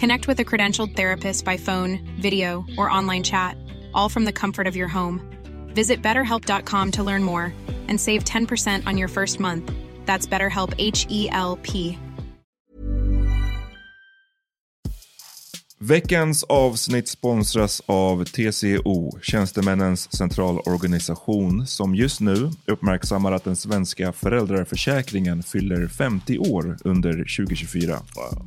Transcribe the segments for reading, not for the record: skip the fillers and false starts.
Connect with a credentialed therapist by phone, video, or online chat, all from the comfort of your home. Visit BetterHelp.com to learn more and save 10% on your first month. That's BetterHelp, H-E-L-P. Veckans avsnitt sponsras av TCO, tjänstemännens centralorganisation, som just nu uppmärksammar att den svenska föräldraförsäkringen fyller 50 år under 2024. Wow.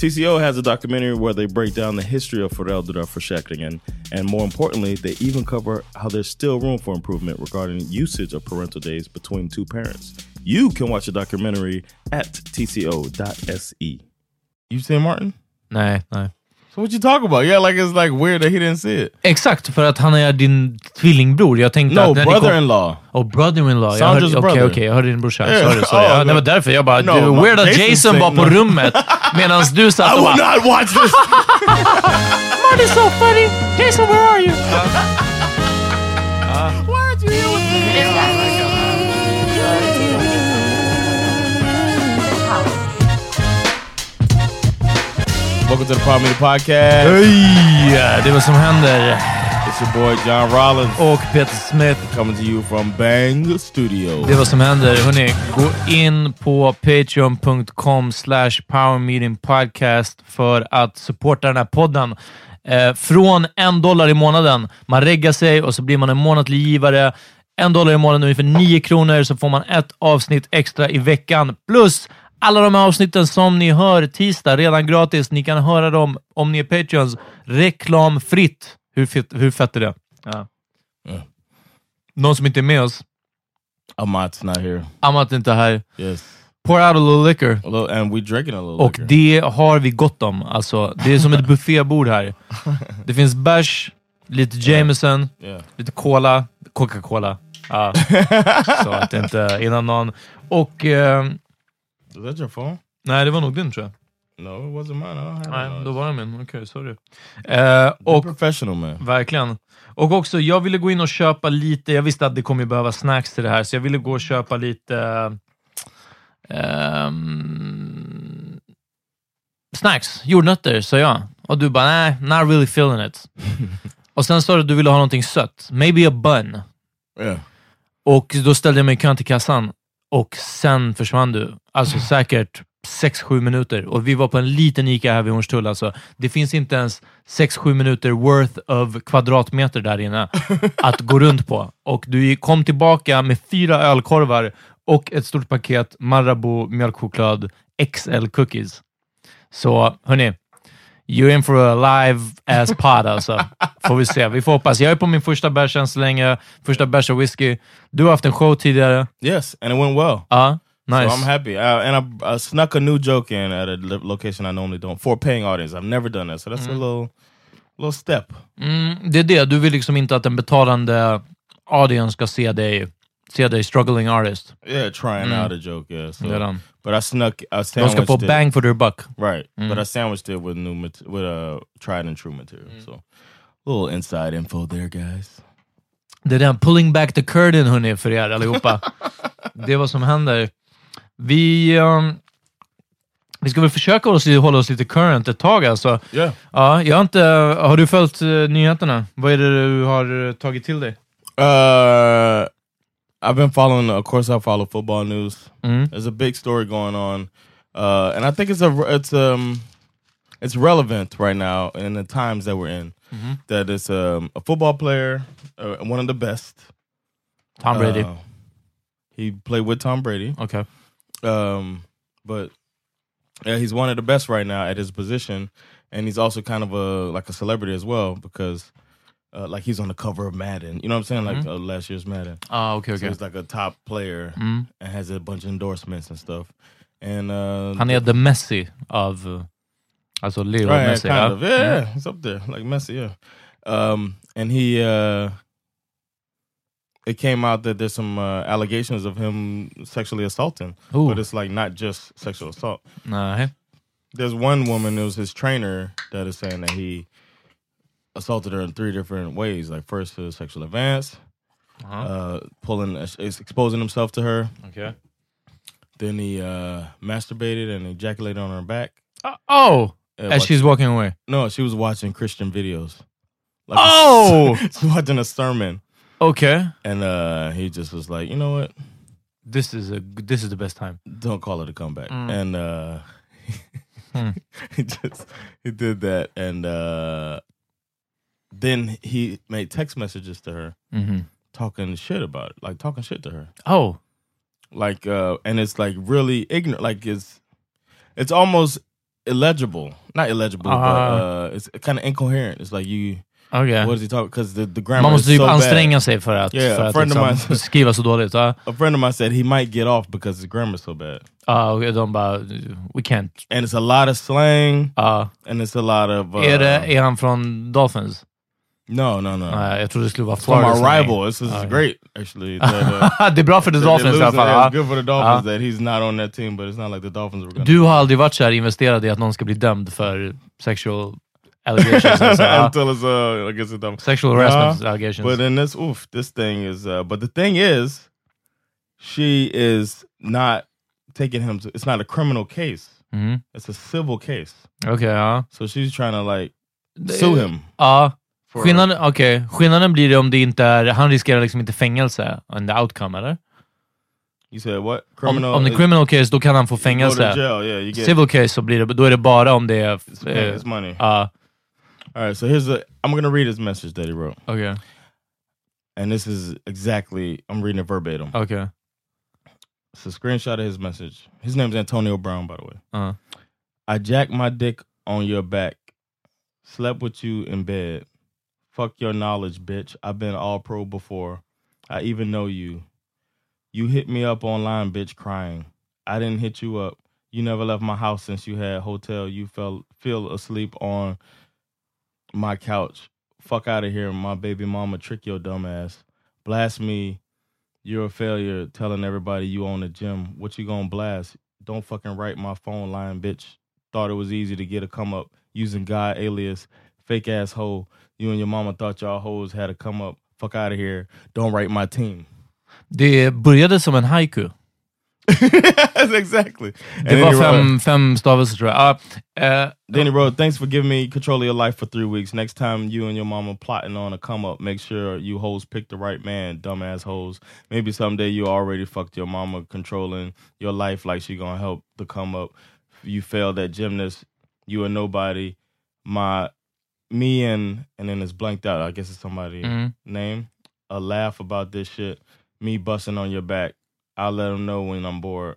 TCO has a documentary where they break down the history of föräldraförsäkringen, and more importantly, they even cover how there's still room for improvement regarding usage of parental days between two parents. You can watch the documentary at tco.se. You seen Martin? Nej. So what you talk about? Yeah, like it's like weird that he didn't see it. Exakt, för att han är din tvillingbror. Jag tänkte brother-in-law. Oh, brother-in-law. Okej, jag hörde din brorsa. Yeah. Sorry. Yeah, det var därför jag bara, no, weird att Jason var på rummet medan du satt och bara... I will not watch this! Martin is so funny! Jason, where are you? Why aren't you here with me? Welcome to the Palm Media Podcast. Hey, det var som händer. It's your boy John Rollins. Och Peter Smith. Coming to you from Bang Studios. Det var som händer. Hörrni, gå in på patreon.com/powermeetingpodcast för att supporta den här podden. Från $1 i månaden. Man reggar sig och så blir man en månatlig givare. $1 i månaden, ungefär 9 kronor. Så får man ett avsnitt extra i veckan. Plus... alla de här avsnitten som ni hör tisdag, redan gratis. Ni kan höra dem om ni är Patreons. Reklamfritt. Hur fett är det? Ja. Yeah. Någon som inte är med oss? Amat's not here. Amat är inte här. Yes. Pour out a little liquor. And we drinking a little liquor. Och det har vi gott om. Alltså, det är som ett buffébord här. Det finns bärs, lite Jameson, yeah. Lite cola, Coca-Cola. Ja. Så att inte innan någon. Och... is that your phone? Nej, det var nog din, tror jag. No, it wasn't mine. Nej, då var det min. Okej, sorry. Och professional, man. Verkligen. Och också, jag ville gå in och köpa lite... jag visste att det kommer behöva snacks till det här, så jag ville gå och köpa lite... snacks, jordnötter, sa jag. Och du bara, nej, not really feeling it. Och sen sa du att du ville ha någonting sött. Maybe a bun. Yeah. Och då ställde jag mig i kön till kassan. Och sen försvann du. Alltså säkert 6-7 minuter. Och vi var på en liten Ica här vid Hornstull. Alltså. Det finns inte ens 6-7 minuter worth of kvadratmeter där inne att gå runt på. Och du kom tillbaka med 4 ölkorvar och ett stort paket Marabou mjölkchoklad XL cookies. Så hörni, you're in for a live ass pod alltså. Får vi se, vi får hoppas. Jag är på min första bärs än så länge. Första bärs och whisky. Du har haft en show tidigare. Yes, and it went well. Nice. So I'm happy. And I snuck a new joke in at a location I normally don't. For paying audience. I've never done that. So that's a little step. Det är det. Du vill liksom inte att en betalande audience ska se dig struggling artist. Yeah, trying out a joke. Yeah. So, but I snuck. I sandwiched. De ska få bang for their buck. Right. But I sandwiched it with tried and true material. So a little inside info there, guys. Det där pulling back the curtain, hörni, för er allihopa. Det är vad som händer. Vi ska väl försöka hålla oss lite current ett tag alltså. Yeah. Ja, har du följt nyheterna? Vad är det du har tagit till dig? I've been following, of course I follow football news. There's a big story going on. And I think it's relevant right now in the times that we're in. Mm-hmm. That it's a football player, one of the best. Tom Brady. He played with Tom Brady. Okay. But yeah, he's one of the best right now at his position. And he's also kind of a celebrity as well because he's on the cover of Madden. You know what I'm saying? Like last year's Madden. Oh, okay. So he's like a top player and has a bunch of endorsements and stuff. And he had the Messi of... also Leo right, Messi. Kind of. Yeah, he's up there. Like Messi, yeah. And he... It came out that there's some allegations of him sexually assaulting. Ooh. But it's like not just sexual assault. There's one woman, it was his trainer, that is saying that he assaulted her in 3 different ways. Like first a sexual advance, exposing himself to her. Okay. Then he masturbated and ejaculated on her back. As she's walking away. No, she was watching Christian videos. Like she was watching a sermon. Okay. And he just was like, you know what? This is the best time. Don't call it a comeback. And he did that. And then he made text messages to her talking shit about it. Like talking shit to her. Oh. Like and it's like really ignorant. Like it's almost illegible. Not illegible, but it's kind of incoherent. It's like you... Okay. What is he talking? Because the grammar man måste is so anstränga bad. Sig för att skriva så dåligt. A friend of mine said he might get off because the grammar is so bad. Okay, we can't. And it's a lot of slang. And it's a lot of... är han från Dolphins? No. Jag trodde det skulle vara Florida. From our rival. This is great, actually. Det är bra för the Dolphins i alla fall. It's good for the Dolphins that he's not on that team, but it's not like the Dolphins were gonna... Du har aldrig varit så här investerad i att någon ska bli dömd för sexual... allegations until it's I guess it's sexual harassment allegations. But in this this thing is but the thing is she is not taking him to, it's not a criminal case. It's a civil case. Okay. So she's trying to like sue him. Skillnaden blir det om det inte är, han riskerar liksom inte fängelse on the outcome, eller? You said what? Criminal, on the criminal case då kan han få fängelse. Jail, yeah, you get civil case så blir det, då är det bara om det är it's money. All right, so I'm going to read his message that he wrote. Okay. And this is exactly, I'm reading it verbatim. Okay. It's a screenshot of his message. His name's Antonio Brown, by the way. I jacked my dick on your back. Slept with you in bed. Fuck your knowledge, bitch. I've been all pro before. I even know you. You hit me up online, bitch, crying. I didn't hit you up. You never left my house since you had hotel. You fell asleep on... my couch. Fuck out of here. My baby mama trick your dumb ass. Blast me. You're a failure. Telling everybody you own a gym. What you gonna blast? Don't fucking write my phone line, bitch. Thought it was easy to get a come up using God alias. Fake ass hoe. You and your mama thought y'all hoes had a come up. Fuck out of here. Don't write my team. Det började som en haiku. Exactly. Det var fem stavelser tror jag. Danny Rowe, thanks for giving me control of your life for 3 weeks. Next time you and your mama plotting on a come up, make sure you hoes pick the right man, dumbass hoes. Maybe someday you already fucked your mama controlling your life like she gonna help the come up. You failed at gymnast. You are nobody. Me and then it's blanked out. I guess it's somebody's name. A laugh about this shit. Me busting on your back. I'll let them know when I'm bored.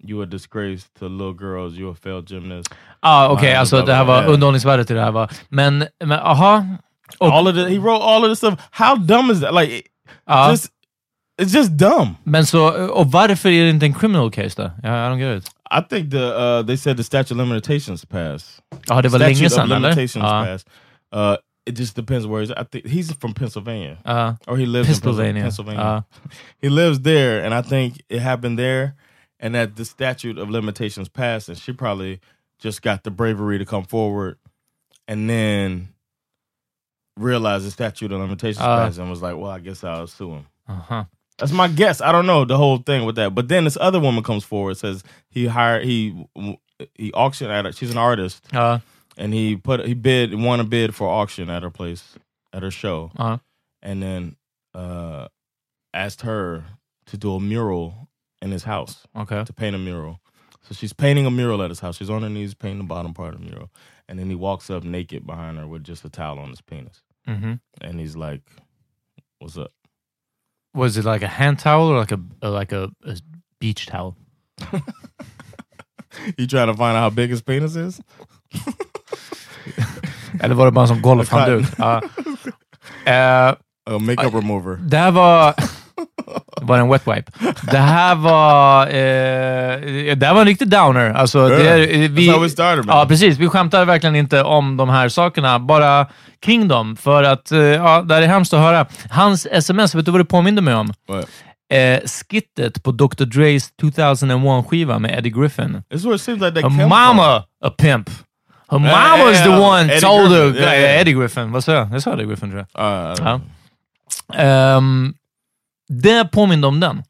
You a disgrace to little girls. You a failed gymnast. Ah, okej. Okay. Alltså det här var underhållningsvärdet i det här var. Men aha. Och, he wrote all of this stuff. How dumb is that? Like, it's just dumb. Men så, och varför är det inte en criminal case då? I don't get it. I think they said the statute of limitations passed. Ah, det var länge sedan, eller? Limitations passed. It just depends where he's at. I think he's from Pennsylvania. Or he lives in Pennsylvania. He lives there, and I think it happened there, and that the statute of limitations passed, and she probably just got the bravery to come forward, and then realized the statute of limitations passed, and was like, well, I guess I'll sue him. Uh-huh. That's my guess. I don't know the whole thing with that. But then this other woman comes forward, says he auctioned at her. She's an artist. And he won a bid for auction at her place, at her show. Uh-huh. And then asked her to do a mural in his house. Okay. To paint a mural. So she's painting a mural at his house. She's on her knees painting the bottom part of the mural. And then he walks up naked behind her with just a towel on his penis. Mm-hmm. And he's like, what's up? Was it like a hand towel or like a beach towel? You trying to find out how big his penis is? Eller var det bara som golfhandduk? Makeup remover. Det här var... var en wet wipe. Det här var en riktig downer. Alltså, that's how we started, man. Ja, precis. Vi skämtar verkligen inte om de här sakerna. Bara kring dem. För att, det är hemskt att höra. Hans sms, vet du vad du påminner mig om? What? Skittet på Dr. Dre's 2001-skiva med Eddie Griffin. This is what it seems like they came mama, from. A pimp. Her mama was the one Eddie told Griffin. Her. Yeah. Eddie Griffin. Vad sa jag? Jag sa Eddie Griffin, tror jag. Det påminner om den.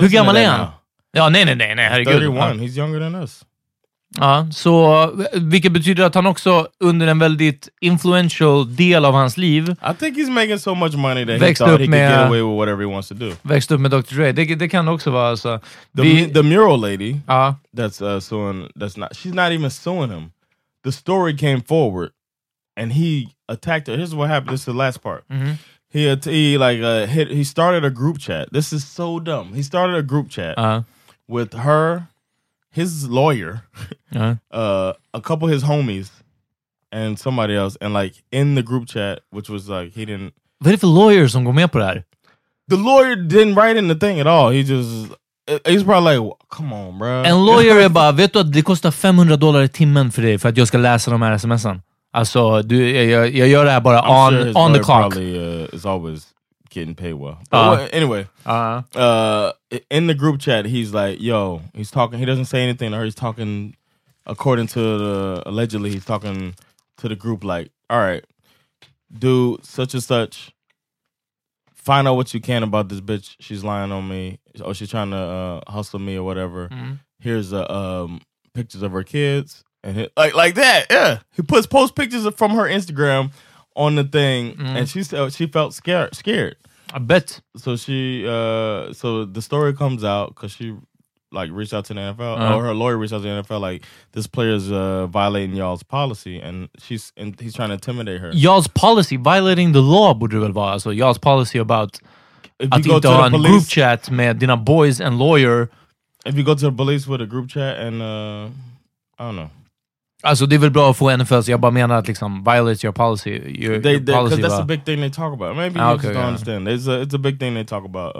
Hur gammal är han? Ja, nej. Herregud. 31, he's younger than us. Ja, så vilket betyder att han också under en väldigt influential del av hans liv. I think he's making so much money that he thought he could get away with whatever he wants to do. Växt upp med Dr. Dre. Det kan också vara alltså. The mural lady. Ja. That's suing. She's not even suing him. The story came forward, and he attacked her. Here's what happened. This is the last part. Mm-hmm. He started a group chat. This is so dumb. He started a group chat with her, his lawyer, a couple of his homies, and somebody else. And like in the group chat, which was like he didn't. What if the lawyers don't go med på det här? The lawyer didn't write in the thing at all. He just he's probably like, come on, bro. En lawyer är bara, vet du att det kostar $500 i timmen för dig för att jag ska läsa de här sms'en. Alltså, jag gör det här bara on the clock. Probably, is always getting paid well. Anyway, in the group chat, he's like, yo, he's talking. He doesn't say anything to her. He's talking, according to allegedly, he's talking to the group like, all right, dude, such and such, find out what you can about this bitch. She's lying on me. Or she's trying to hustle me or whatever. Mm-hmm. Here's pictures of her kids. And like that, yeah. He puts post pictures from her Instagram on the thing, and she felt scared. I bet. So so the story comes out because she like reached out to the NFL, or her lawyer reached out to the NFL, like this player's violating y'all's policy, and he's trying to intimidate her. Y'all's policy, violating the law, borde väl vara. So y'all's policy about att inte ha en group chat med dina boys and lawyer. If you go to the police with a group chat and I don't know. Alltså det är väl bra att få NFL, så jag bara menar att liksom violates your policy. Your policy, that's a big thing they talk about. Maybe you just don't understand. It's a big thing they talk about.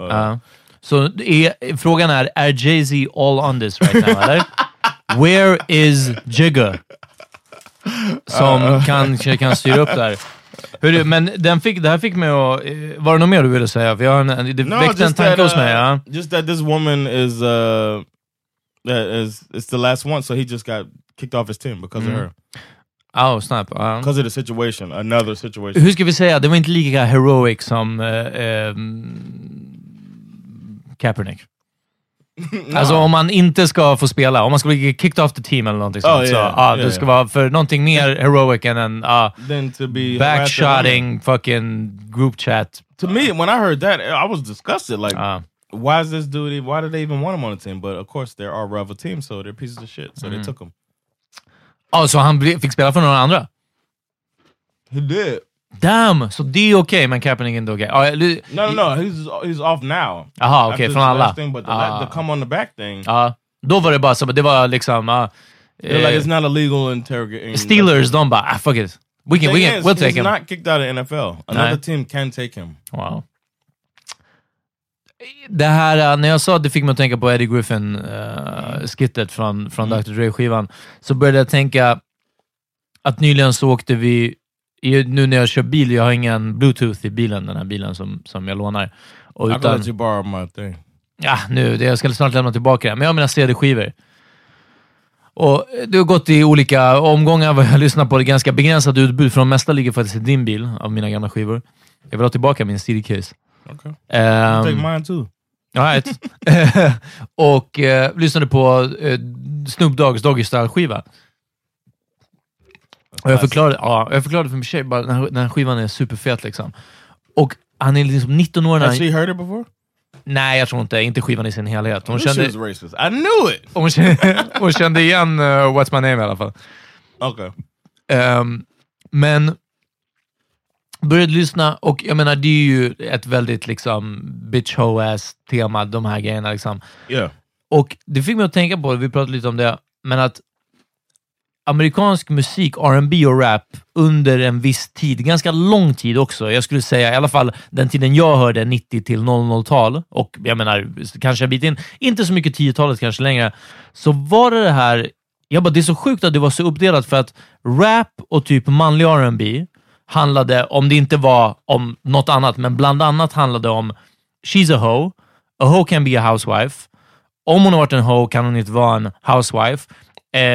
Så frågan är Jay-Z all on this right now, eller? Where is Jigga? Som kan styra upp där. Men det här fick mig att... Var det något mer du ville säga? För jag har väckte en tanke hos mig. Just that this woman is... it's the last one, so he just got kicked off his team because of her. Oh, snap. Because of the situation, another situation. Hur ska vi säga? Det var inte lika heroic som Kaepernick. Alltså om man inte ska få spela, om man ska bli kicked off the team eller någonting sånt, det ska vara för någonting mer heroic än en backshotting fucking group chat. To me, when I heard that, I was disgusted. Like, why is this dude? Why did they even want him on the team? But of course, there are rival teams, so they're pieces of shit. So they took him. Oh, så han fick spela för några andra? He did. Damn, så det är okej, men Kaepernick inte okej. No, he's off now. Aha, okej, från alla. Thing, but the come on the back thing. Då var det bara så, det var liksom... like it's not illegal interrogating. Steelers, de bara, fuck it. We can, we'll take him. He's not kicked out of NFL. Another team can take him. Wow. Det här, när jag sa det fick mig att tänka på Eddie Griffin skittet från Dr. Dre-skivan. Så började jag tänka att nyligen så åkte vi, nu när jag kör bil, jag har ingen bluetooth i bilen, den här bilen som jag lånar. Och utan, I can let you borrow my thing. Ja, nu, jag ska snart lämna tillbaka det. Men jag har mina CD-skivor. Och det har gått i olika omgångar vad jag lyssnar på. Det är ganska begränsat utbud, för de mesta ligger faktiskt i din bil av mina gamla skivor. Jag vill ha tillbaka min CD-case. Okay. Take mine too. Right. Och lyssnade på Snoop Doggs Doggy Style-skiva. Och jag förklarade för mig själv bara den här skivan är superfet liksom. Och han är liksom 19 år när... Has she heard it before? Nej, jag tror inte skivan i sin helhet. Hon kände igen What's My Name i alla fall. Okej. Men började lyssna, och jag menar det är ju ett väldigt liksom bitch hoe ass tema, de här grejerna liksom. Yeah. Och det fick mig att tänka på det, vi pratade lite om det, men att amerikansk musik, R&B och rap under en viss tid, ganska lång tid också, jag skulle säga i alla fall den tiden jag hörde, 90 till 00-tal, och jag menar kanske en bit in, inte så mycket 10-talet kanske längre, så var det här, jag bara, det är så sjukt att det var så uppdelat, för att rap och typ manlig R&B handlade, om det inte var om något annat, men bland annat handlade om she's a hoe can be a housewife, om hon har varit en hoe kan hon inte vara en housewife,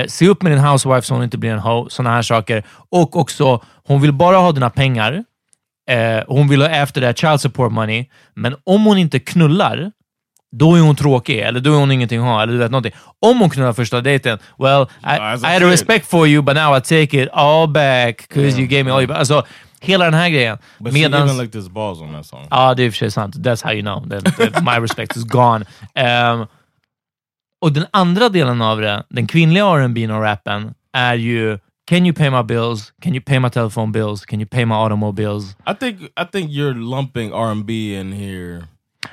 se upp med din housewife så hon inte blir en hoe, sådana här saker, och också hon vill bara ha dina pengar, hon vill ha efter det child support money, men om hon inte knullar då är hon tråkig, eller då är hon ingenting att ha, eller du vet någonting. Om hon knullar första dejten, well, I had a respect for you, but now I take it all back, cause you gave me all your back. Alltså, hela den här grejen. But medans, she even like this balls on that song. Ja, det är i och för sig sant. That's how you know that my respect is gone. Och den andra delen av det, den kvinnliga R&B och rappen, är ju can you pay my bills? Can you pay my telephone bills? Can you pay my automobiles? I think you're lumping R&B in here.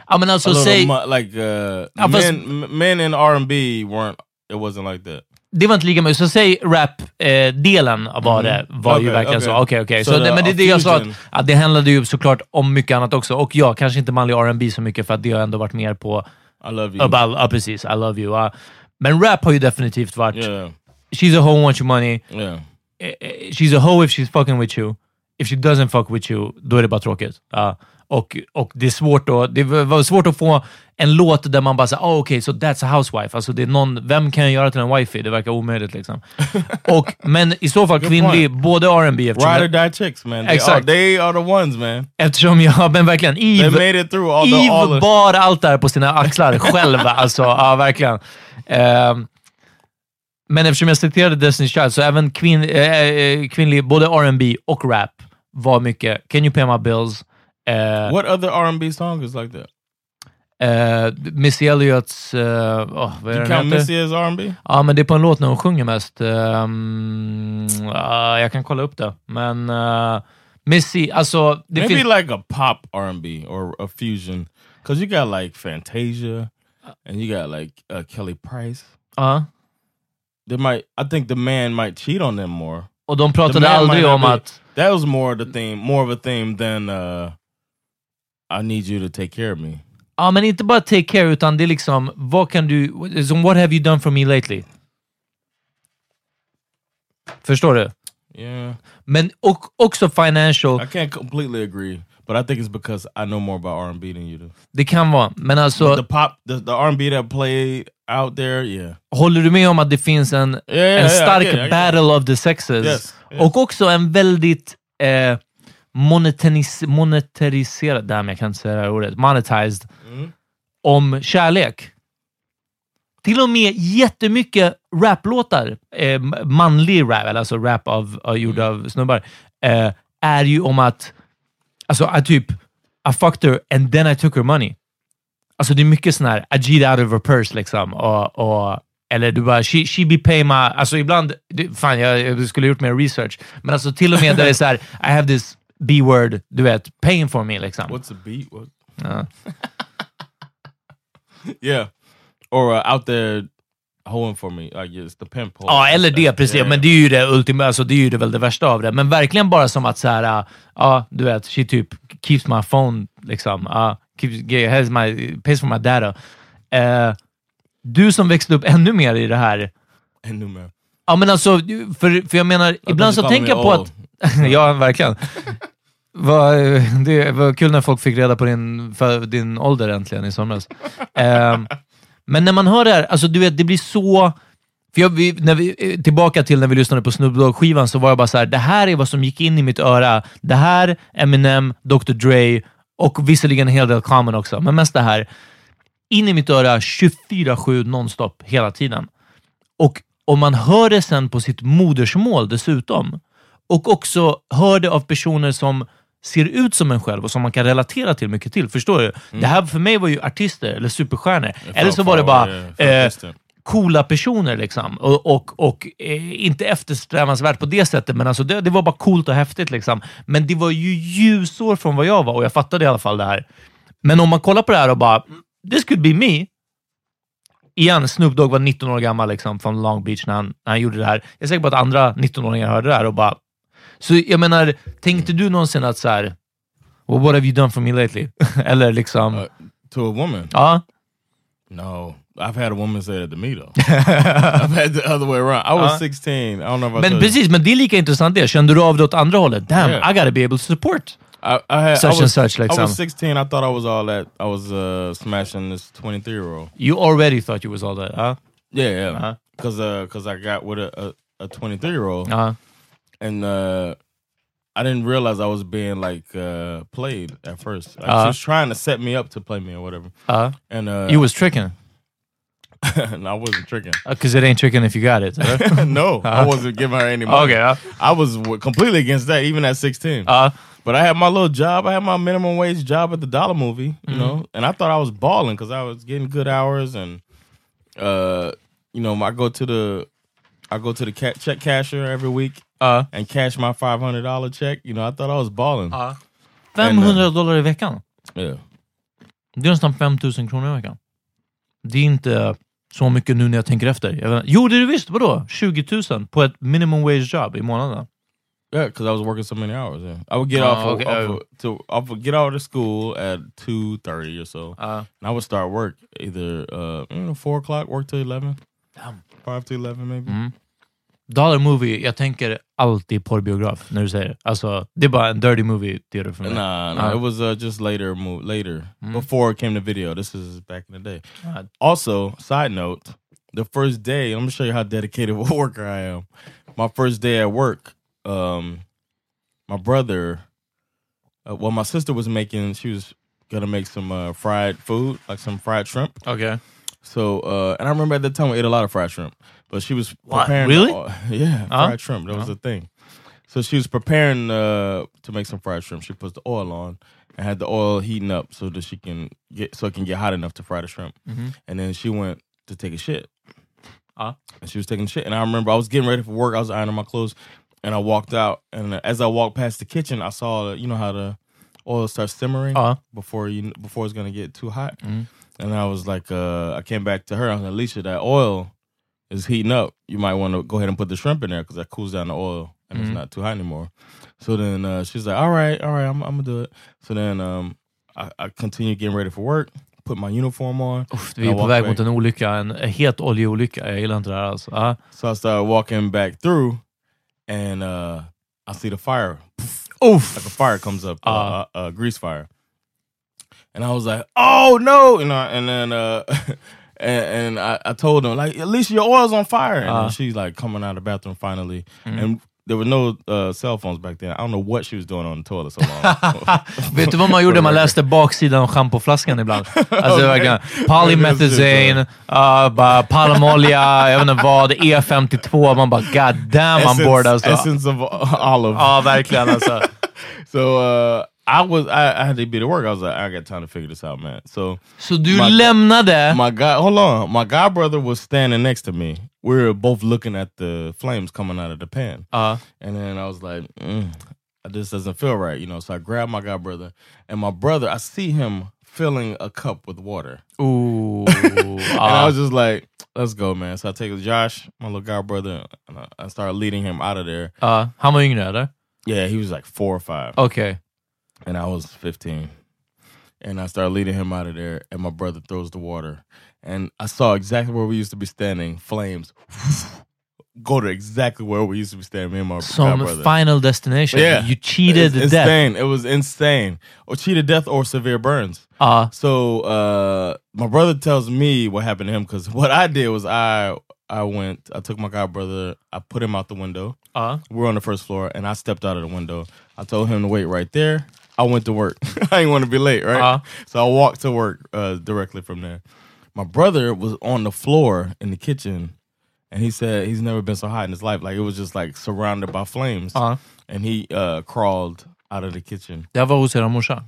I mean, also say men in R&B weren't. It wasn't like that. Det var inte lika mycket. Så säg rap delen av vad det var ju verkligen så. Okej. Så det, men det jag sa att det handlade ju såklart om mycket annat också. Och jag kanske inte manlig R&B så mycket för att det har ändå varit mer på. I love you. Precis. I love you. Men rap har ju definitivt varit. Yeah. She's a hoe, wants your money. Yeah. She's a hoe if she's fucking with you. If she doesn't fuck with you, då är det bara tråkigt. Och det är svårt då. Det var svårt att få en låt där man bara säger, so that's a housewife. Alltså det är någon, vem kan jag göra till en wifey? Det verkar omöjligt liksom. Och men i så fall kvinnlig, både R&B. Ride or die chicks, man. Exakt. They are the ones, man. Eftersom jag, men verkligen, Eve, they made it through all Eve bar allt där på sina axlar själva. Alltså, verkligen. Men eftersom jag citerade Destiny's Child, så även kvinnlig, både R&B och rap var mycket, can you pay my bills? What other R&B song is like that? Missy Elliott's... vad är den Missy is R&B? Ja, men det är på en låt när hon sjunger mest. Jag kan kolla upp det. Men Missy, alltså... Maybe like a pop R&B or a fusion. Because you got like Fantasia and you got like Kelly Price. I think the man might cheat on them more. Och de pratade aldrig om att... That was more of a theme than... I need you to take care of me. Ja, men inte bara take care, utan det är liksom vad kan du, som what have you done for me lately? Förstår du? Yeah. Men också financial. I can't completely agree, but I think it's because I know more about R&B than you do. Det kan vara, men alltså but the R&B that played out there, yeah. Håller du med om att det finns en stark battle of the sexes? Yes. Och också en väldigt monetariserad, damn, jag kan inte säga det här ordet, monetized om kärlek. Till och med jättemycket raplåtar, manlig rap, alltså rap av gjord av snubbar, är ju om att, alltså typ I fucked her and then I took her money. Alltså det är mycket sån här I cheated out of her purse liksom, och eller du bara she be paying my, alltså ibland fan jag skulle gjort mer research, men alltså till och med där det är så här I have this B word, du vet, paying for me liksom. What's a B word? Yeah. Or out there hoeing for me, I guess, the pimp. Ja, eller det, precis. Yeah. Men det är ju det ultima, alltså det är ju det väl det värsta av det. Men verkligen bara som att så här, ja, du vet, she typ keeps my phone, liksom. Pays for my data. Du som växte upp ännu mer i det här. Ännu mer. Ja, men alltså, för jag menar, ibland så tänker jag på att... ja, verkligen. Det var kul när folk fick reda på din ålder äntligen i somras. Men när man hör det här, alltså du vet, det blir så... För när vi tillbaka till när vi lyssnade på Snoop Dogg-skivan, så var jag bara så här, det här är vad som gick in i mitt öra. Det här, Eminem, Dr. Dre och visserligen en hel del Common också. Men mest det här, in i mitt öra 24/7 nonstop hela tiden. Och om man hör det sen på sitt modersmål dessutom, och också hör det av personer som ser ut som en själv och som man kan relatera till mycket till, förstår du? Mm. Det här för mig var ju artister eller superstjärnor. Eller så var det bara coola personer liksom. Och inte eftersträvansvärt på det sättet, men alltså det var bara coolt och häftigt liksom. Men det var ju ljusår från vad jag var, och jag fattade i alla fall det här. Men om man kollar på det här och bara, this could be me. Igen, Snoop Dogg var 19 år gammal liksom, från Long Beach när han gjorde det här. Jag är säker på att andra 19-åringar hörde det här och bara... Så jag menar, tänkte du någonsin att så här, well, what have you done for me lately? Eller liksom... to a woman? Ja. No, I've had a woman say that to me though. I've had the other way around. I was 16, I don't know if I... Men precis, men det är lika intressant det. Kände du av det åt andra hållet? Damn, yeah. I gotta be able to support such and such. Like I was 16, I thought I was all that. I was smashing this 23-year-old. You already thought you was all that, huh? Yeah. Because I got with a 23-year-old. Uh-huh. And I didn't realize I was being like played at first. Like, she was trying to set me up to play me or whatever. And you was tricking. No, I wasn't tricking. Because it ain't tricking if you got it. Right? No, I wasn't giving her any money. Okay, I was completely against that, even at 16. But I had my little job. I had my minimum wage job at the Dollar Movie, you know. And I thought I was balling because I was getting good hours. And you know, I go to the check cashier every week. And cash my $500 check. You know, I thought I was balling. $500 i veckan. Yeah. Det är nästan 5000 kronor i veckan. Det är inte så mycket nu när jag tänker efter. Jo, det är det visst. Vadå? 20 000 på ett minimum wage job i månaden. Yeah, because I was working so many hours. Yeah. I would get off of school at 2:30 or so. And I would start work either 4 o'clock, work till 11. Damn. 5 to 11 maybe. Mm. Dollar Movie, jag tänker alltid porrbiograf när du säger det. Alltså, det är bara en dirty movie theater för mig. Nah, it was just later. Before it came to video. This is back in the day. Also, side note, the first day, I'm going to show you how dedicated a worker I am. My first day at work, my brother, well, my sister was making, she was going to make some fried food, like some fried shrimp. Okay. So, and I remember at that time we ate a lot of fried shrimp. But she was preparing... What? Really? Fried shrimp. That was the thing. So she was preparing to make some fried shrimp. She puts the oil on and had the oil heating up so that she can get... So it can get hot enough to fry the shrimp. Mm-hmm. And then she went to take a shit. And she was taking a shit. And I remember I was getting ready for work. I was ironing my clothes. And I walked out. And as I walked past the kitchen, I saw... You know how the oil starts simmering before it's going to get too hot? Mm-hmm. And I was like... I came back to her. I was like, Alicia, that oil... is heating up. You might want to go ahead and put the shrimp in there because that cools down the oil and it's not too hot anymore. So then she's like, all right, I'm going to do it. So then I continued getting ready for work, put my uniform on. Vi är på väg mot en helt oljeolycka. Jag gillar inte det här alltså. So I started walking back through and I see the fire. Like a fire comes up, a grease fire. And I was like, oh no! And I told him, like, at least your oil's on fire. And she's, like, coming out of the bathroom finally. Mm-hmm. And there were no cell phones back then. I don't know what she was doing on the toilet so long. Vet du vad man gjorde? Man läste baksidan av shampooflaskan ibland. Alltså okay. Polymethazine, palmolja, jag vet inte vad, E52. Man bara, god damn, I'm bored. Alltså. Essence of olive. Ja, verkligen alltså. So I had to be to work. I was like, I got time to figure this out, man. So du lämnade. My guy, hold on. My guy brother was standing next to me. We were both looking at the flames coming out of the pan. And then I was like, this doesn't feel right, you know. So I grabbed my guy brother, and my brother, I see him filling a cup with water. Ooh. And I was just like, let's go, man. So I take Josh, my little guy brother, and I started leading him out of there. How many you know there? Yeah, he was like 4 or 5. Okay. And I was 15. And I started leading him out of there, and my brother throws the water. And I saw exactly where we used to be standing. Flames go to exactly where we used to be standing. Me and my brother. Some final destination. Yeah. You cheated death. Insane. It was insane. Or cheated death or severe burns. So my brother tells me what happened to him, because what I did was I took my god brother, I put him out the window. We're on the first floor, and I stepped out of the window. I told him to wait right there. I went to work. I didn't want to be late, right? So I walked to work directly from there. My brother was on the floor in the kitchen, and he said he's never been so hot in his life. Like, it was just like surrounded by flames. And he crawled out of the kitchen. Det var hos era morsa?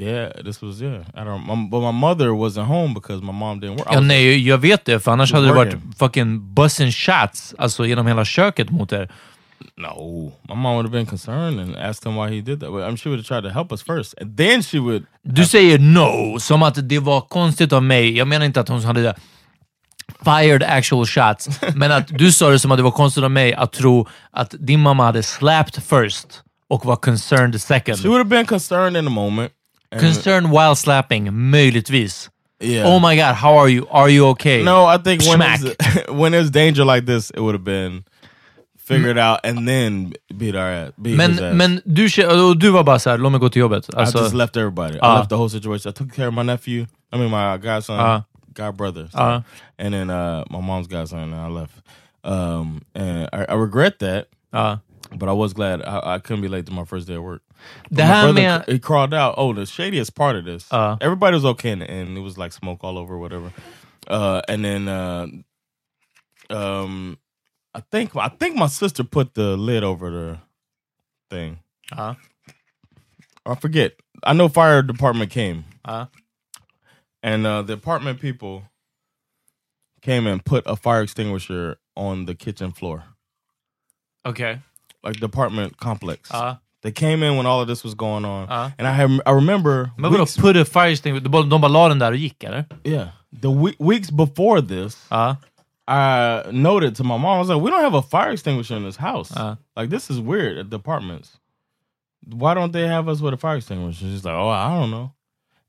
Yeah, this was, yeah. I don't, but my mother wasn't home because my mom didn't work. Ja, nej, jag vet det, för annars hade det varit fucking bussin' shots, alltså genom hela köket mot er. No, my mom would have been concerned and asked him why he did that. I mean, she would have tried to help us first, and then she would. Du säger no, som att det var konstigt av mig. Jag menar inte att hon hade fired actual shots, men att du sa det som att det var konstigt av mig att tro att din mamma hade slapped first och var concerned second. She would have been concerned in the moment. Concerned while slapping, möjligtvis. Yeah. Oh my god, how are you? Are you okay? No, I think when there's danger like this, it would have been figured out and then beat our ass. Men du var bara så här, låt mig gå till jobbet. Alltså, I just left everybody. I left the whole situation. I took care of my nephew. I mean my godson, god brother. So. And then my mom's godson, and I left. And I regret that. But I was glad I couldn't be late to my first day at work. But my brother, he crawled out. Oh, the shadiest part of this. Everybody was okay in the end. It was like smoke all over, whatever. And then, I think my sister put the lid over the thing. I forget. I know fire department came. And the apartment people came and put a fire extinguisher on the kitchen floor. Okay. Like the apartment complex. They came in when all of this was going on. And I remember... Men vadå, put a fire extinguisher... De bara la den där och gick, eller? Yeah. The weeks before this, I noted to my mom, I was like, we don't have a fire extinguisher in this house. Like, this is weird at the apartments. Why don't they have us with a fire extinguisher? She's like, oh, I don't know.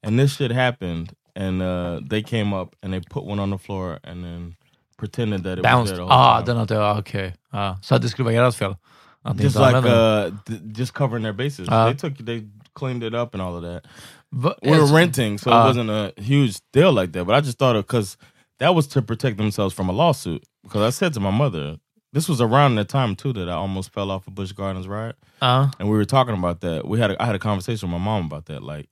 And this shit happened. And they came up and they put one on the floor and then... pretended that it bounced. Was there the whole time. Den hade jag, okej. Så att det skulle vara deras fel. Just like just covering their bases. They cleaned it up and all of that. We were renting, so it wasn't a huge deal like that, but I just thought of, cuz that was to protect themselves from a lawsuit, because I said to my mother, this was around the time too that I almost fell off a Busch Gardens ride. And we were talking about that. I had a conversation with my mom about that, like,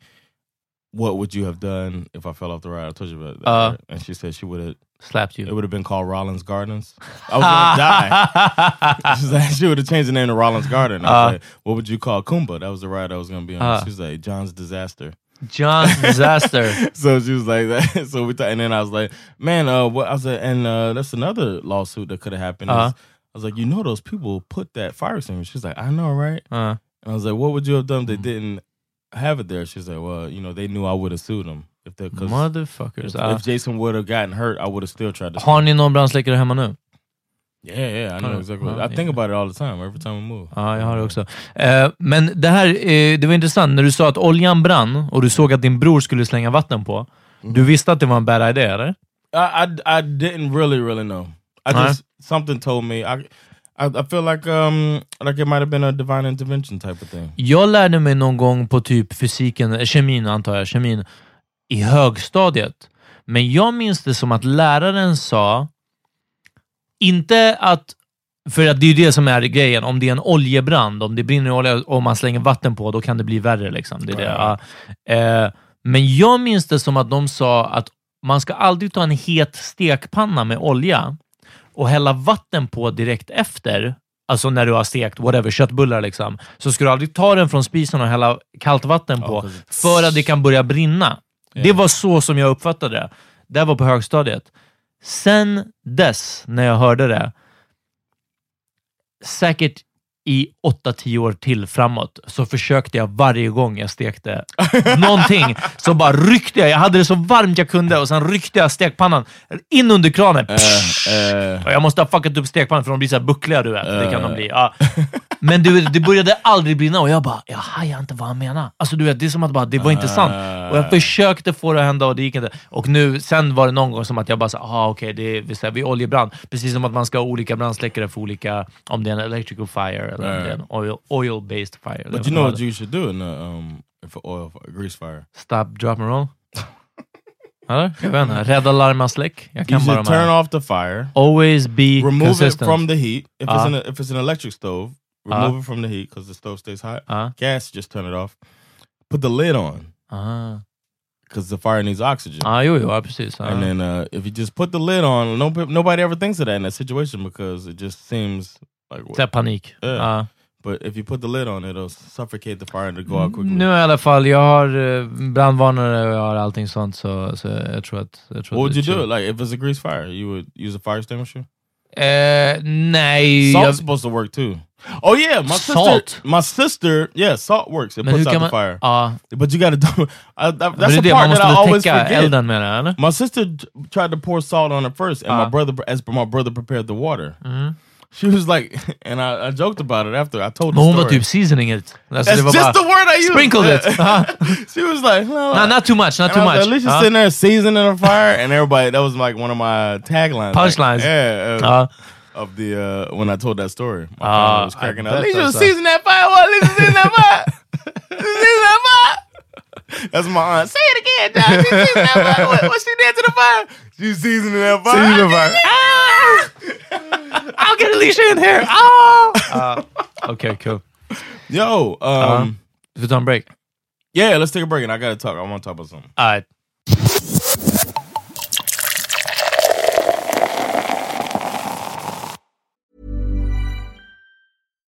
what would you have done if I fell off the ride? I told you about that. And she said she would have slapped you. It would have been called Rollins Gardens. I was going to die. She's like, she would have changed the name to Rollins Garden. I was like, what would you call Kumba? That was the ride I was going to be on. She was like, John's Disaster. John's Disaster. So she was like that. So we thought, and then I was like, man, what? I was like, and that's another lawsuit that could have happened. I was like, you know, those people put that fire extinguisher. She's like, I know, right? And I was like, what would you have done if they didn't have it there? She's like, well, you know, they knew I would have sued them if they, cause motherfuckers. If Jason would have gotten hurt, I would have still tried to. Har ni någon brandsläckare hemma nu? Yeah, I know exactly. I think about it all the time, every time I move. Jag har det också. Men det här, det var intressant när du sa att oljan brann och du såg att din bror skulle slänga vatten på. Du visste att det var en bad idé, eller? I didn't really know. I just something told me. I feel like it might have been a divine intervention type of thing. Jag lärde mig någon gång på typ fysiken, kemin antar jag, i högstadiet. Men jag minns det som att läraren sa inte att För att det är ju det som är grejen. Om det är en oljebrand, om det brinner olja och man slänger vatten på, då kan det bli värre liksom. Det är det. Ja. Men jag minns det som att de sa att man ska aldrig ta en het stekpanna med olja och hälla vatten på direkt efter. Alltså när du har stekt whatever, köttbullar liksom. Så ska du aldrig ta den från spisen och hälla kallt vatten på. Ja, för att det kan börja brinna. Ja. Det var så som jag uppfattade det. Det var på högstadiet. Sen dess, när jag hörde det, säkert i 8-10 år till framåt, så försökte jag varje gång jag stekte någonting, så bara ryckte jag hade det så varmt jag kunde, och sen ryckte jag stekpannan in under kranen. Och jag måste ha fuckat upp stekpannan, för de blir så här buckliga, du vet. Det kan de bli, ja. Men det började aldrig brinna, och jag bara, jag hajar inte vad han menar. Alltså du vet, det är som att bara, det var inte sant. Och jag försökte få det att hända och det gick inte. Och nu, sen var det någon gång som att jag bara sa, okej, det är så här, vi är oljebrand. Precis som att man ska ha olika brandsläckare för olika, om det är en electrical fire eller om det är en oil-based fire. But you know what you should do in a grease fire? Stop, drop and roll. Eller? Jag vet inte. Rädda, larma, släck. Jag kan bara turn off the fire. Always be remove consistent. Remove it from the heat. If it's an electric stove, remove it from the heat because the stove stays hot. Gas, just turn it off. Put the lid on. Because the fire needs oxygen. Precis. And then if you just put the lid on, nobody ever thinks of that in that situation because it just seems like... Det är panik. Yeah. But if you put the lid on, it'll suffocate the fire and it'll go out quickly. Nu i alla fall, jag har brandvarnare och jag har allting sånt, så jag tror att... What would you do? Like, if it's a grease fire, you would use a fire extinguisher? Nej. Salt's supposed to work too. Oh yeah, my sister. Yeah, salt works. It puts out the fire. But you got to do. That's the part that I always forget. Elden, man, my sister tried to pour salt on it first, and my brother prepared the water. She was like, and I joked about it after. I told her story. But you're seasoning it. That's just the word I used. Sprinkled it. She was like, no, not too much, not too much. At least you're sitting there seasoning a fire, and everybody. That was like one of my taglines. Punchlines. Like, yeah. Of the when I told that story, my father was cracking up. At least you season that fire. At least you season that fire. That's my aunt. Say it again, John. You season that fire. What she did to the fire? She seasoned that fire. Season the fire. I'll get Alicia in here. Oh. Okay, cool. Yo, it's on break. Yeah, let's take a break, and I gotta talk. I want to talk about something. All right.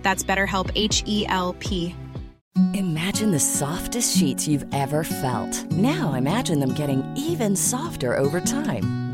That's BetterHelp, H-E-L-P. Imagine the softest sheets you've ever felt. Now imagine them getting even softer over time.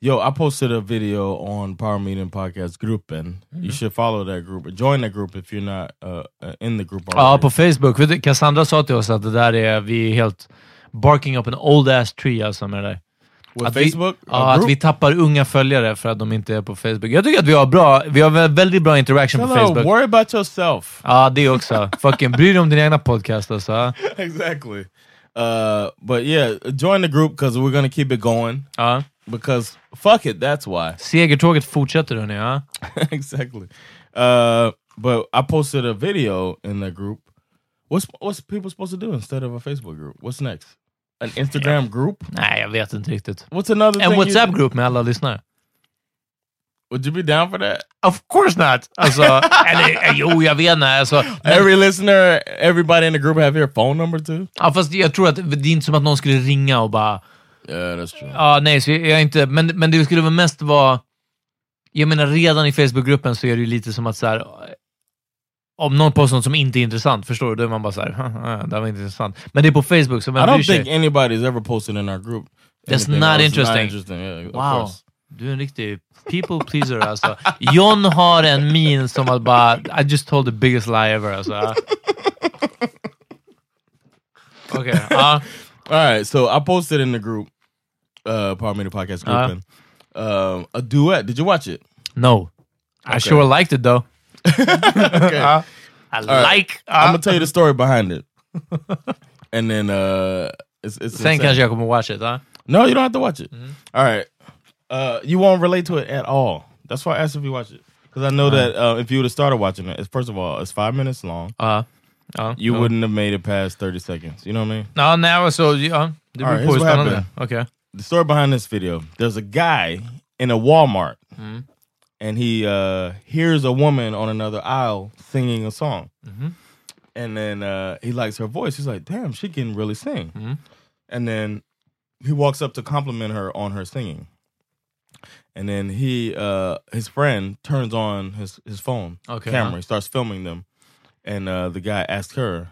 Yo, I posted a video on Power Meeting Podcast gruppen. Mm-hmm. You should follow that group. Join that group if you're not in the group already. Ja, på Facebook. Cassandra sa till oss att det där är, vi är helt barking up an old ass tree alltså med det där. Att Facebook? Vi, ja, att vi tappar unga följare för att de inte är på Facebook. Jag tycker att vi har bra, vi har väldigt bra interaction på Facebook. Worry about yourself. Ja, det också. Fucking bry dig om din egna podcast alltså. Exactly. But yeah, join the group because we're gonna keep it going. Because fuck it, that's why. Segertåget fortsätter då nu, ja. Exactly. But I posted a video in the group. What's people supposed to do instead of a Facebook group? What's next? An Instagram group? Nej, jag vet inte riktigt. What's another thing? En WhatsApp group med alla lyssnare. Would you be down for that? Of course not. Alltså, eller, jo, jag vet inte. Alltså, every listener, everybody in the group have your phone number too? Ja, fast jag tror att det är inte som att någon skulle ringa och bara... Yeah, that's true. Ja, nej, så jag inte... Men det skulle mest vara... Jag menar, redan i Facebookgruppen så är det ju lite som att så här... Om någon postar något som inte är intressant, förstår du? Då är man bara så här, det var inte intressant. Men det är på Facebook så... I don't think anybody's ever posted in our group. That's not interesting. Yeah, wow. Du är en riktig people pleaser alltså. John har en min som att bara... I just told the biggest lie ever alltså. Okej, ja. All right, so I posted in the group, pardon me, the podcast group, a duet. Did you watch it? No. Okay. I sure liked it, though. Okay. I'm going to tell you the story behind it. And then... it's Sen kanske jag kommer watch it, huh? No, you don't have to watch it. Mm-hmm. All right. You won't relate to it at all. That's why I asked if you watch it. Because I know that if you would have started watching it, first of all, it's 5 minutes long. You wouldn't have made it past 30 seconds. You know what I mean? No, now so yeah. All right, here's what happened. Okay. The story behind this video: there's a guy in a Walmart, and he hears a woman on another aisle singing a song, and then he likes her voice. He's like, "Damn, she can really sing." Mm-hmm. And then he walks up to compliment her on her singing, and then he his friend turns on his phone camera. He starts filming them. And the guy asked her,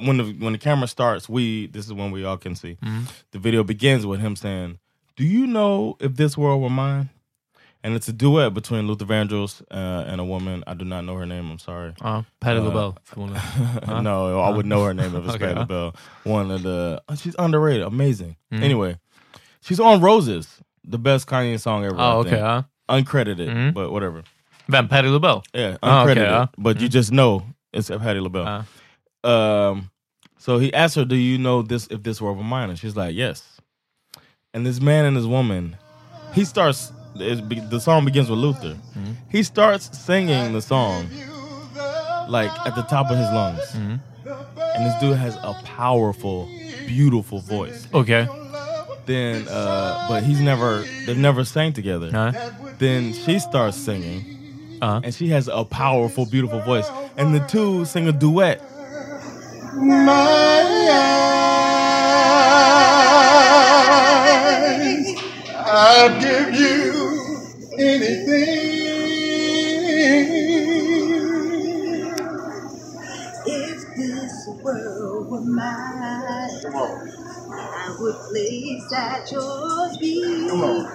when the camera starts, this is when we all can see. Mm-hmm. The video begins with him saying, "Do you know if this world were mine?" And it's a duet between Luther Vandross and a woman. I do not know her name. I'm sorry. Patti LaBelle. No, I would know her name if it's Patti LaBelle. One of the... she's underrated. Amazing. Mm-hmm. Anyway, she's on Roses, the best Kanye song ever. Oh, okay. Uncredited, but whatever. Van Patti LaBelle. Yeah, uncredited. But you just know... It's Patti LaBelle. So he asked her, "Do you know this? If this were of a minor?" She's like, "Yes." And this man and this woman, he starts. The song begins with Luther. Mm-hmm. He starts singing the song like at the top of his lungs, and this dude has a powerful, beautiful voice. Okay. Then, but they've never sang together. Then she starts singing. And she has a powerful, beautiful voice. And the two sing a duet. I'll give you anything if this world were mine. I would place at your feet. Come on.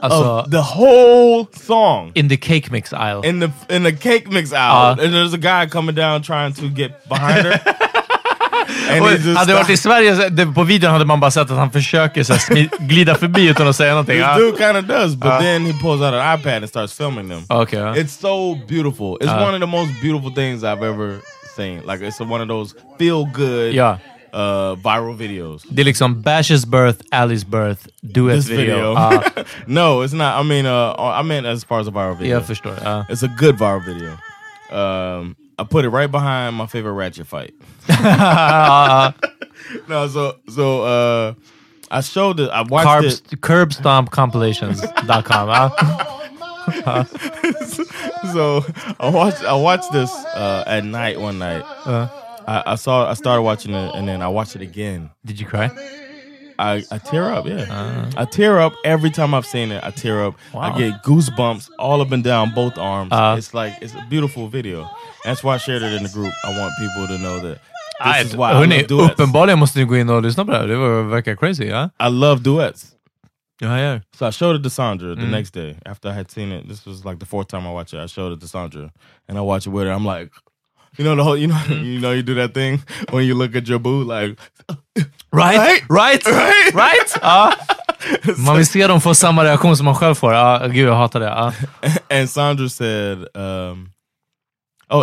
Alltså, the whole song in the cake mix aisle. In the cake mix aisle, and there's a guy coming down trying to get behind her. Hade det varit i Sverige på videon hade man bara sett att han försöker så glida förbi utan att säga någonting. This dude kind of does, but then he pulls out an iPad and starts filming them. Okay. It's so beautiful. It's one of the most beautiful things I've ever seen. Like it's one of those feel good. Yeah. Viral videos. Det är liksom Bash's birth, Ali's birth, duet video. No, it's not. I mean as far as a viral video. Yeah, for sure. It's a good viral video. I put it right behind my favorite ratchet fight. No, so I showed it. I watched it. Curbstompcompilations.com. So I watched this at night one night. I started watching it, and then I watched it again. Did you cry? I tear up, yeah. I tear up every time I've seen it. I tear up. Wow. I get goosebumps all up and down both arms. It's a beautiful video. That's why I shared it in the group. I want people to know that this is why I love duets. Uppenbarligen måste ni gå in och lyssna på det här. Det verkar crazy, ja? I love duets. Yeah. So I showed it to Sandra the next day after I had seen it. This was like the fourth time I watched it. I showed it to Sandra and I watched it with her. I'm like, you do that thing when you look at your boo like, right? Man vill se dem få samma reaktion som man själv får. Gud, jag hatar det. And Sandra said,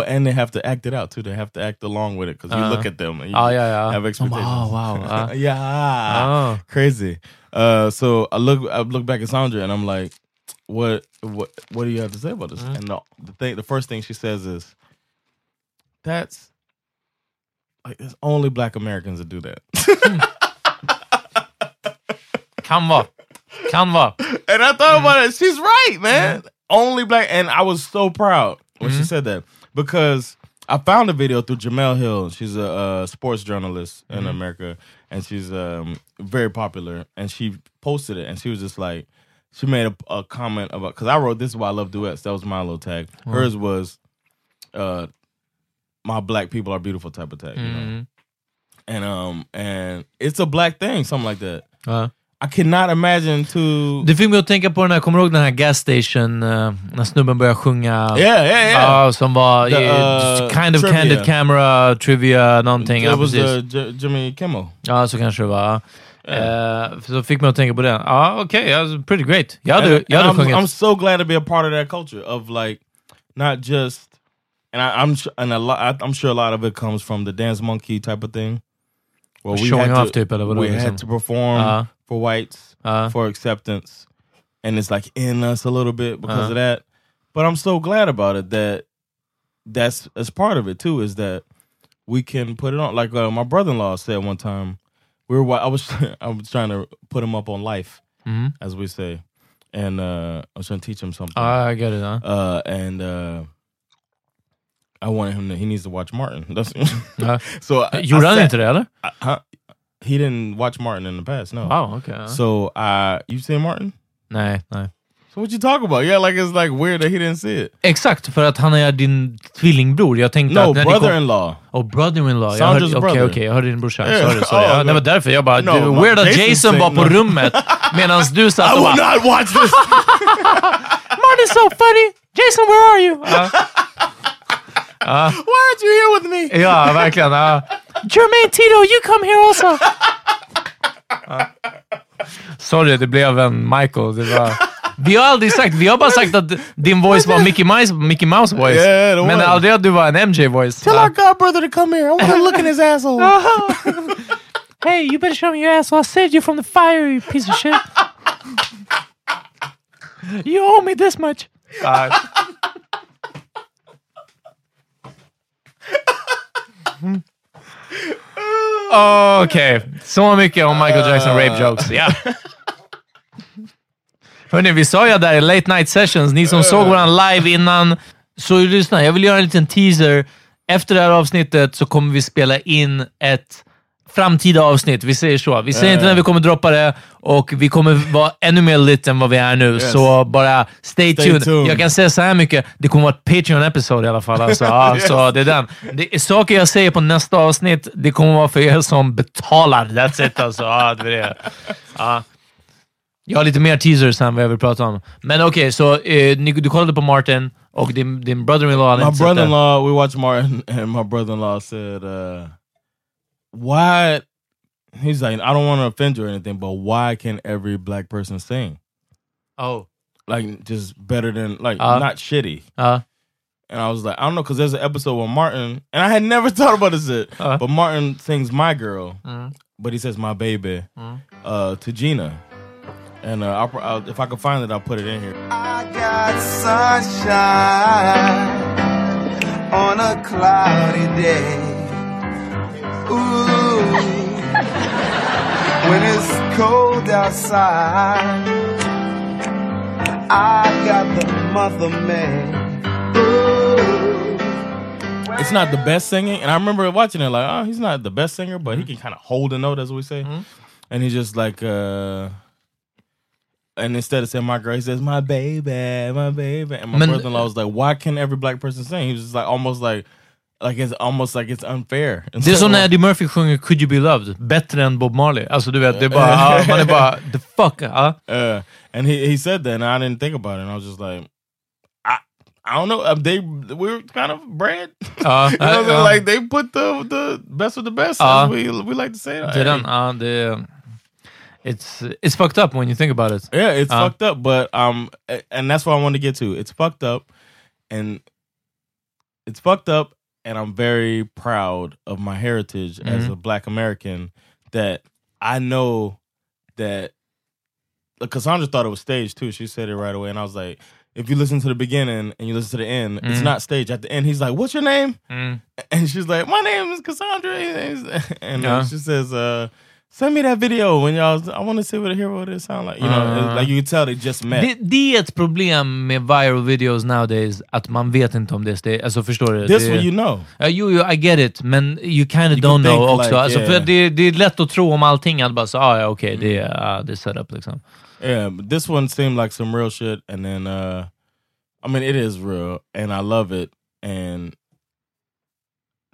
and they have to act it out too. They have to act along with it because you look at them and you have expectations. Crazy. So I look back at Sandra and I'm like, what do you have to say about this? And the first thing she says is, that's like, it's only black Americans that do that. Kan vara. And I thought about it. She's right, man. Only black. And I was so proud when she said that because I found a video through Jamel Hill. She's a sports journalist in America, and she's very popular. And she posted it, and she was just like, she made a comment about, because I wrote, "This is why I love duets." That was my little tag. Mm. Hers was, "My black people are beautiful" type of tag, you know? And it's a black thing, something like that. I cannot imagine to... Det fick mig att tänka på den här, kommer du ihåg den här gas station när snubben började sjunga? Yeah. Som var kind of trivia. Candid camera, trivia, någonting. It was Jimmy Kimmel. Ja, så kanske det var. Så fick mig att tänka på den. Okay, pretty great. Jag hade sjungit. I'm so glad to be a part of that culture of like, not just... And I'm sure a lot of it comes from the Dance Monkey type of thing. Well, we had to perform for whites, for acceptance, and it's like in us a little bit because of that. But I'm so glad about it that's as part of it too, is that we can put it on. Like my brother-in-law said one time, I was trying to put him up on life, as we say, and I was trying to teach him something. I get it. I wanted him to... He needs to watch Martin. That's so. You run into that, huh? He didn't watch Martin in the past, no. Oh, okay. So, you seen Martin? No. So what you talk about? Yeah, like it's like weird that he didn't see it. Exakt, för att han är din tvillingbror. Jag tänkte brother-in-law. Oh, brother-in-law. Sandra's brother. Okay, jag hörde din brorsa. Yeah. Sorry. Det var därför jag bara... weird that Jason var på rummet medan du satt och bara... I will not watch this! Martin's so funny! Jason, where are you? Why aren't you here with me? Ja, verkligen. Jermaine Tito, you come here also. Sorry, det blev en Michael. Vi har aldrig sagt, vi har bara sagt att din voice var Mickey Mouse voice. Yeah, men aldrig att du var en MJ voice. Tell our godbrother to come here. I want to look in his asshole. Hey, you better show me your asshole. I saved you from the fire, you piece of shit. You owe me this much. Okej. Så mycket om Michael Jackson rape jokes. Yeah. Hörrni, vi sa ju där i late night sessions, ni som såg våran live innan, så lyssna, jag vill göra en liten teaser. Efter det här avsnittet så kommer vi spela in ett framtida avsnitt, vi säger så. Vi säger inte när vi kommer droppa det, och vi kommer vara ännu mer lit än vad vi är nu. Yes. Så bara stay tuned. Jag kan säga så här mycket, det kommer vara ett Patreon-episode i alla fall. Alltså. Yes. Så det är den. Det är saker jag säger på nästa avsnitt, det kommer vara för er som betalar. That's it alltså. Jag har lite mer teasers än vad jag vill prata om. Men okej, så du kollade på Martin och din brother-in-law. My brother-in-law, we watched Martin and my brother-in-law said... Why? He's like, I don't want to offend you or anything, but why can every black person sing? Oh, like just better than like not shitty. And I was like, I don't know, because there's an episode with Martin, and I had never thought about this yet. But Martin sings "My Girl," but he says "My Baby" to Gina. And I'll, if I can find it, I'll put it in here. I got sunshine on a cloudy day. Ooh, when it's cold outside, I got the mother man. Ooh. It's not the best singing, and I remember watching it like, he's not the best singer, but he can kind of hold a note, as we say. And he's just like, and instead of saying "my girl," he says "my baby, my baby." And my brother-in-law was like, "Why can't every black person sing?" He was just like, almost like. like it's almost like it's unfair. Det är som när Eddie Murphy sjunger Could You Be Loved bättre än Bob Marley. Alltså du vet, det är bara man är bara the fuck. And he said that and I didn't think about it and I was just like I don't know. We're kind of bred. You know, like they put the best of the best. We like to say that. It's fucked up when you think about it. Yeah, it's fucked up. But and that's what I wanted to get to. It's fucked up, and I'm very proud of my heritage as a Black American. That I know that Cassandra thought it was staged too. She said it right away, and I was like. If you listen to the beginning and you listen to the end, it's not staged. At the end, he's like, "What's your name?" And she's like, "My name is Cassandra." And she says, "Send me that video when y'all. I want to see what a hero it sound like." You know, like you can tell they just met. Det är ett problem med viral videos nowadays att man vet inte om det. Alltså förstår du? This one you know. I get it, men you kind of don't know också. Like, alltså, för det är lätt att tro om allting att bara så, ja, okej, det är setup liksom. Yeah, but this one seemed like some real shit, and then, I mean, it is real, and I love it, and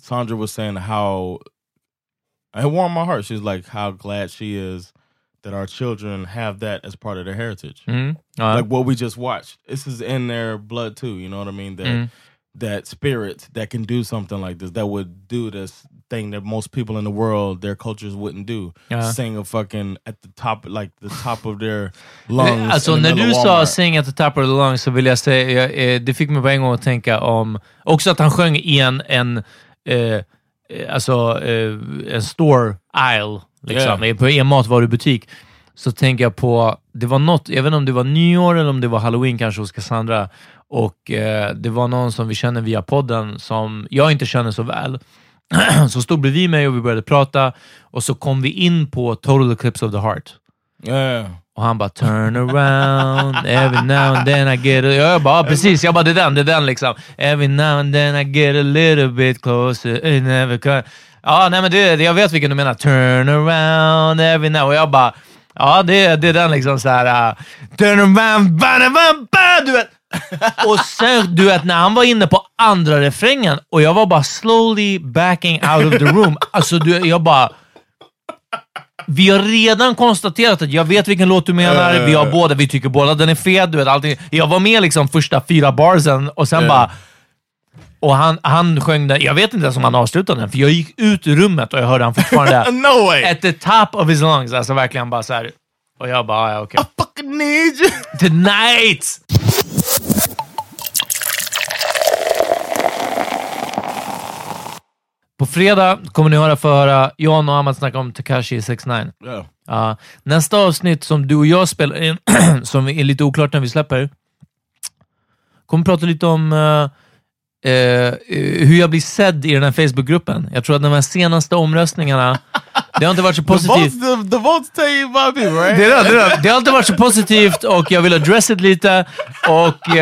Sandra was saying how, it warmed my heart, she's like, how glad she is that our children have that as part of their heritage. Mm-hmm. Like what we just watched, this is in their blood too, you know what I mean, that spirit that can do something like this, that would do this thing that most people in the world, their cultures wouldn't do. Sing a fucking at the top, like the top of their lungs. Alltså när du sa sing at the top of the lungs så vill jag säga, det fick mig på en gång att tänka om, också att han sjöng i en store aisle, liksom, på en matvarubutik. Så tänker jag på, det var något, jag vet inte om det var nyår eller om det var Halloween kanske hos Cassandra. Och det var någon som vi känner via podden som jag inte känner så väl. Så stod bredvid mig och vi började prata. Och så kom vi in på Total Eclipse of the Heart. Yeah. Och han bara, turn around, every now and then I get a... Jag bara, precis, det är den liksom. Every now and then I get a little bit closer, I never can... Ja, nej men jag vet vilken du menar. Turn around, every now... Och jag bara, ja det är den liksom så här. Turn around, du vet. Och sen du vet när han var inne på andra refrängen och jag var bara slowly backing out of the room. Alltså jag bara, vi har redan konstaterat att jag vet vilken låt du menar. Vi tycker båda den är fet, du vet allting. Jag var med liksom första 4 barsen och sen bara. Och han sjöng den. Jag vet inte ens om han avslutade den, för jag gick ut ur rummet och jag hörde han fortfarande no way. At the top of his lungs. Alltså verkligen bara så här. Och jag bara, ja, okej. I fucking need you tonight. På fredag kommer ni höra Jan och Amat snacka om Tekashi 6ix9ine. Yeah. Nästa avsnitt som du och jag spelar in, som är lite oklart när vi släpper, kommer prata lite om hur jag blir sedd i den här Facebookgruppen. Jag tror att de här senaste omröstningarna det har inte varit så positivt. The votes tell you about me, right? Det har inte varit så positivt och jag vill address it lite och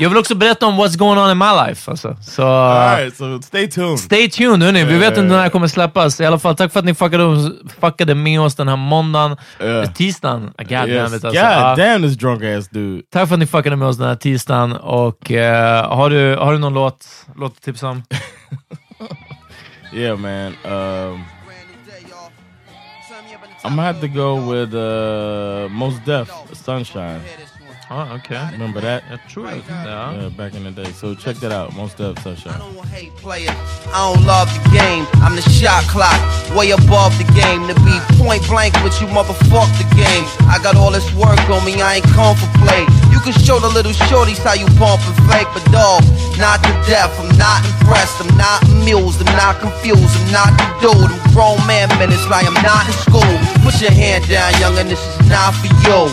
jag vill också berätta om what's going on in my life. Alltså. Så, all right, so stay tuned. Stay tuned, hörni. Vi vet inte när det kommer släppas. I alla fall, tack för att ni fuckade med oss den här måndagen. Tisdagen. God damn this drunk ass dude. Tack för att ni fuckade med oss den här tisdagen. Och har du någon låt att tipsa om? Yeah, man. I'm gonna have to go with Mos Def, Sunshine. Oh, okay. Remember that? That's true. Yeah, back in the day. So check that out. Mos Def, Sunshine. I don't hate players. I don't love the game. I'm the shot clock, way above the game. To be point blank with you, motherfuck the game. I got all this work on me. I ain't come for play. You can show the little shorties how you bump and flake, but dog, not to death. I'm not impressed. I'm not amused. I'm not confused. I'm not the dude. I'm grown man minutes like I'm not in school. Put your hand down, youngin'. This is not for you.